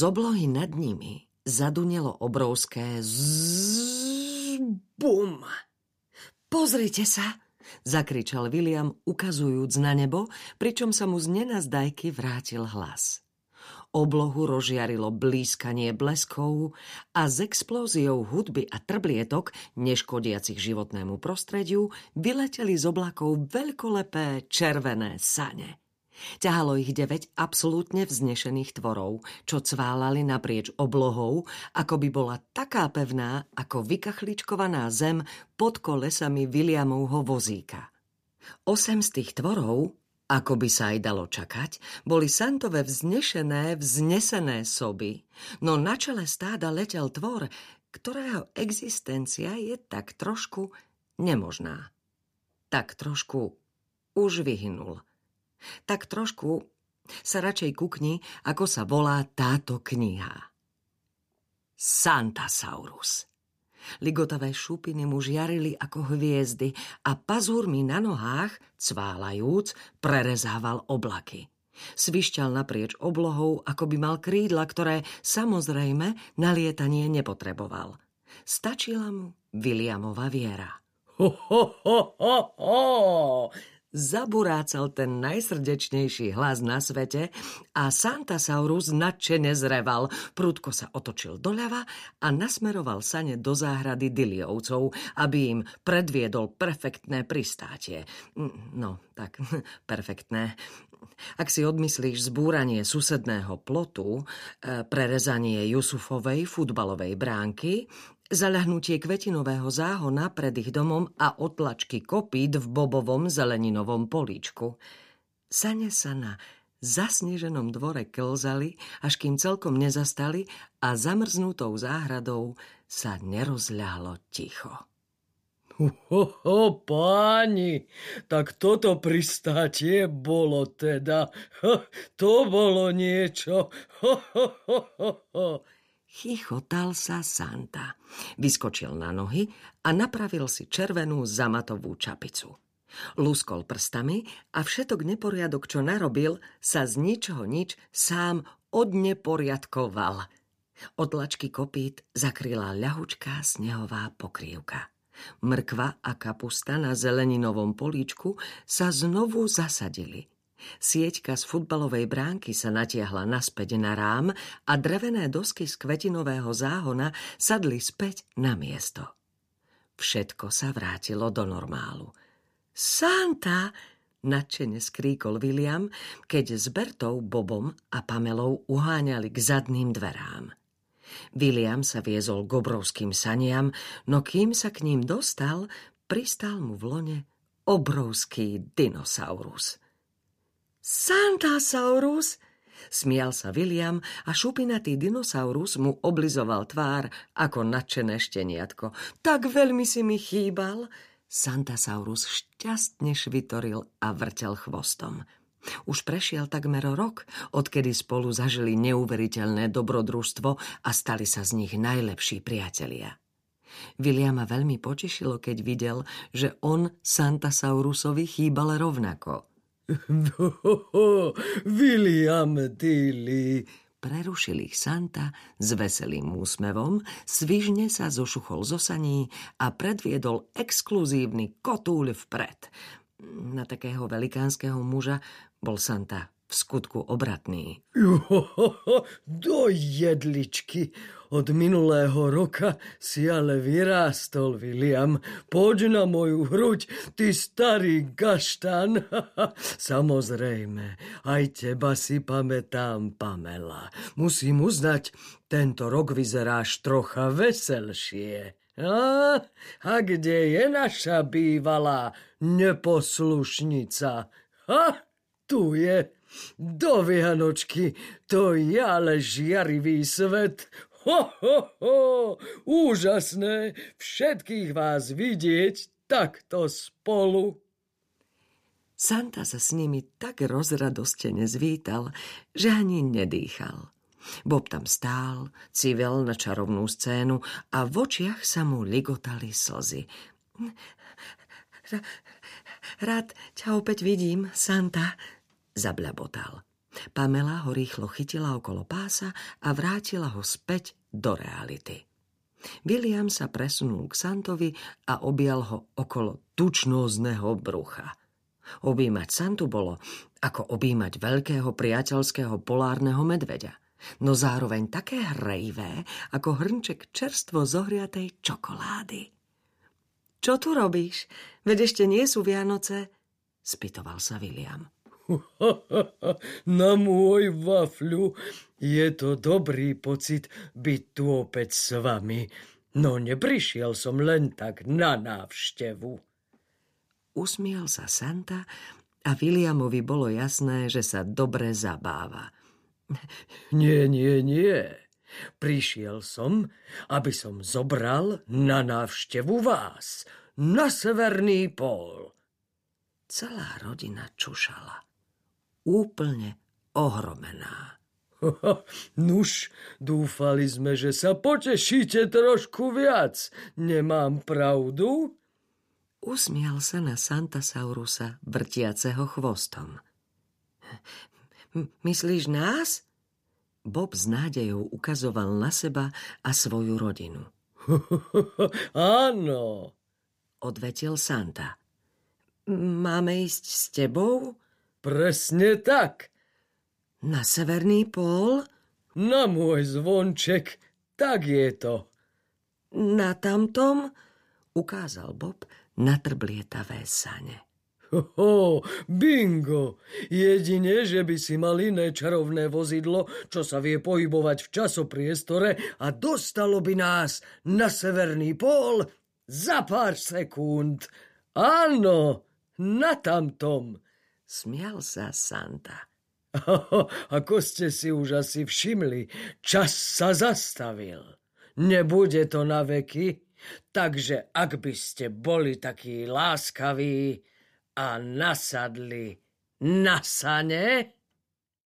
Z oblohy nad nimi zadunelo obrovské bum. Pozrite sa, zakričal William, ukazujúc na nebo, pričom sa mu z nenazdajky vrátil hlas. Oblohu rozžiarilo blískanie bleskov a s explóziou hudby a trblietok, neškodiacich životnému prostrediu, vyleteli z oblakov veľkolepé červené sane. Ťahalo ich 9 absolútne vznešených tvorov, čo cválali naprieč oblohou, ako by bola taká pevná, ako vykachličkovaná zem pod kolesami Williamovho vozíka. 8 z tých tvorov, ako by sa aj dalo čakať, boli santové vznešené, vznesené soby, no na čele stáda letel tvor, ktorého existencia je tak trošku nemožná. Tak trošku už vyhynul. Tak trošku sa radšej kukni, ako sa volá táto kniha. Santasaurus. Ligotavé šupiny mu žiarili ako hviezdy a pazúrmi na nohách, cválajúc, prerezával oblaky. Svišťal naprieč oblohou, ako by mal krídla, ktoré samozrejme na lietanie nepotreboval. Stačila mu Williamova viera. Ho, ho, ho, ho, ho! Zaburácal ten najsrdečnejší hlas na svete a Santasaurus nadšene zreval. Prudko sa otočil doľava a nasmeroval sane do záhrady Diliovcov, aby im predviedol perfektné pristátie. No, tak, perfektné. Ak si odmyslíš zbúranie susedného plotu, prerezanie Jusufovej futbalovej bránky, zaľahnutie kvetinového záhona pred ich domom a otlačky kopít v bobovom zeleninovom políčku. Sane sa na zasneženom dvore klzali, až kým celkom nezastali a zamrznutou záhradou sa nerozľahlo ticho. Páni, tak toto pristátie bolo teda. To bolo niečo. Chichotal sa Santa. Vyskočil na nohy a napravil si červenú zamatovú čapicu. Lúskol prstami a všetok neporiadok, čo narobil, sa z ničoho nič sám odneporiadkoval. Otlačky kopít zakryla ľahučká snehová pokrývka. Mrkva a kapusta na zeleninovom políčku sa znovu zasadili. Sieťka z futbalovej bránky sa natiahla naspäť na rám a drevené dosky z kvetinového záhona sadli späť na miesto. Všetko sa vrátilo do normálu. Santa! Nadšene skríkol William, keď s Bertou, Bobom a Pamelou uháňali k zadným dverám. William sa viezol k obrovským saniam, no kým sa k ním dostal, pristál mu v lone obrovský dinosaurus. Santasaurus! Smial sa William a šupinatý dinosaurus mu oblizoval tvár ako nadšené šteniatko. Tak veľmi si mi chýbal. Santasaurus šťastne švitoril a vrtel chvostom. Už prešiel takmer rok, odkedy spolu zažili neuveriteľné dobrodružstvo a stali sa z nich najlepší priatelia. Williama veľmi potešilo, keď videl, že on Santasaurusovi chýbal rovnako. William Dilly, prerušil ich Santa s veselým úsmevom, svižne sa zošuchol zo saní a predviedol exkluzívny kotúľ vpred. Na takého velikánskeho muža bol Santa v skutku obratný. Do jedličky! Od minulého roka si ale vyrástol, William. Poď na moju hruď, ty starý gaštán. Samozrejme, aj teba si pamätám, Pamela. Musím uznať, tento rok vyzeráš trocha veselšie. A kde je naša bývalá neposlušnica? Tu je. Do Vianočky, to je ale žiarivý svet. Úžasné, všetkých vás vidieť takto spolu. Santa sa s nimi tak rozradostene zvítal, že ani nedýchal. Bob tam stál, civel na čarovnú scénu a v očiach sa mu ligotali slzy. Rád ťa opäť vidím, Santa, zablabotal. Pamela ho rýchlo chytila okolo pása a vrátila ho späť do reality. William sa presunul k Santovi a objal ho okolo tučnózneho brucha. Objímať Santu bolo ako objímať veľkého priateľského polárneho medveďa, no zároveň také hrejivé ako hrnček čerstvo zohriatej čokolády. Čo tu robíš? Veď ešte nie sú Vianoce, spýtoval sa William. Na môj vafľu, je to dobrý pocit byť tu opäť s vami, no neprišiel som len tak na návštevu. Usmiel sa Santa a Williamovi bolo jasné, že sa dobre zabáva. Nie. Prišiel som, aby som zobral na návštevu vás, na Severný pól. Celá rodina čušala. Úplne ohromená. Nuž, dúfali sme, že sa potešíte trošku viac. Nemám pravdu? Usmial sa na Santasaurusa vrtiaceho chvostom. Myslíš nás? Bob s nádejou ukazoval na seba a svoju rodinu. Áno, odvetil Santa. Máme ísť s tebou? Presne tak. Na Severný pól? Na môj zvonček, tak je to. Na tamtom? Ukázal Bob na trblietavé sane. Bingo! Jedine, že by si mal iné čarovné vozidlo, čo sa vie pohybovať v časopriestore a dostalo by nás na Severný pól za pár sekúnd. Áno, na tamtom, smial sa Santa. Ako ste si už asi všimli, čas sa zastavil. Nebude to na veky, takže ak by ste boli takí láskaví a nasadli na sane...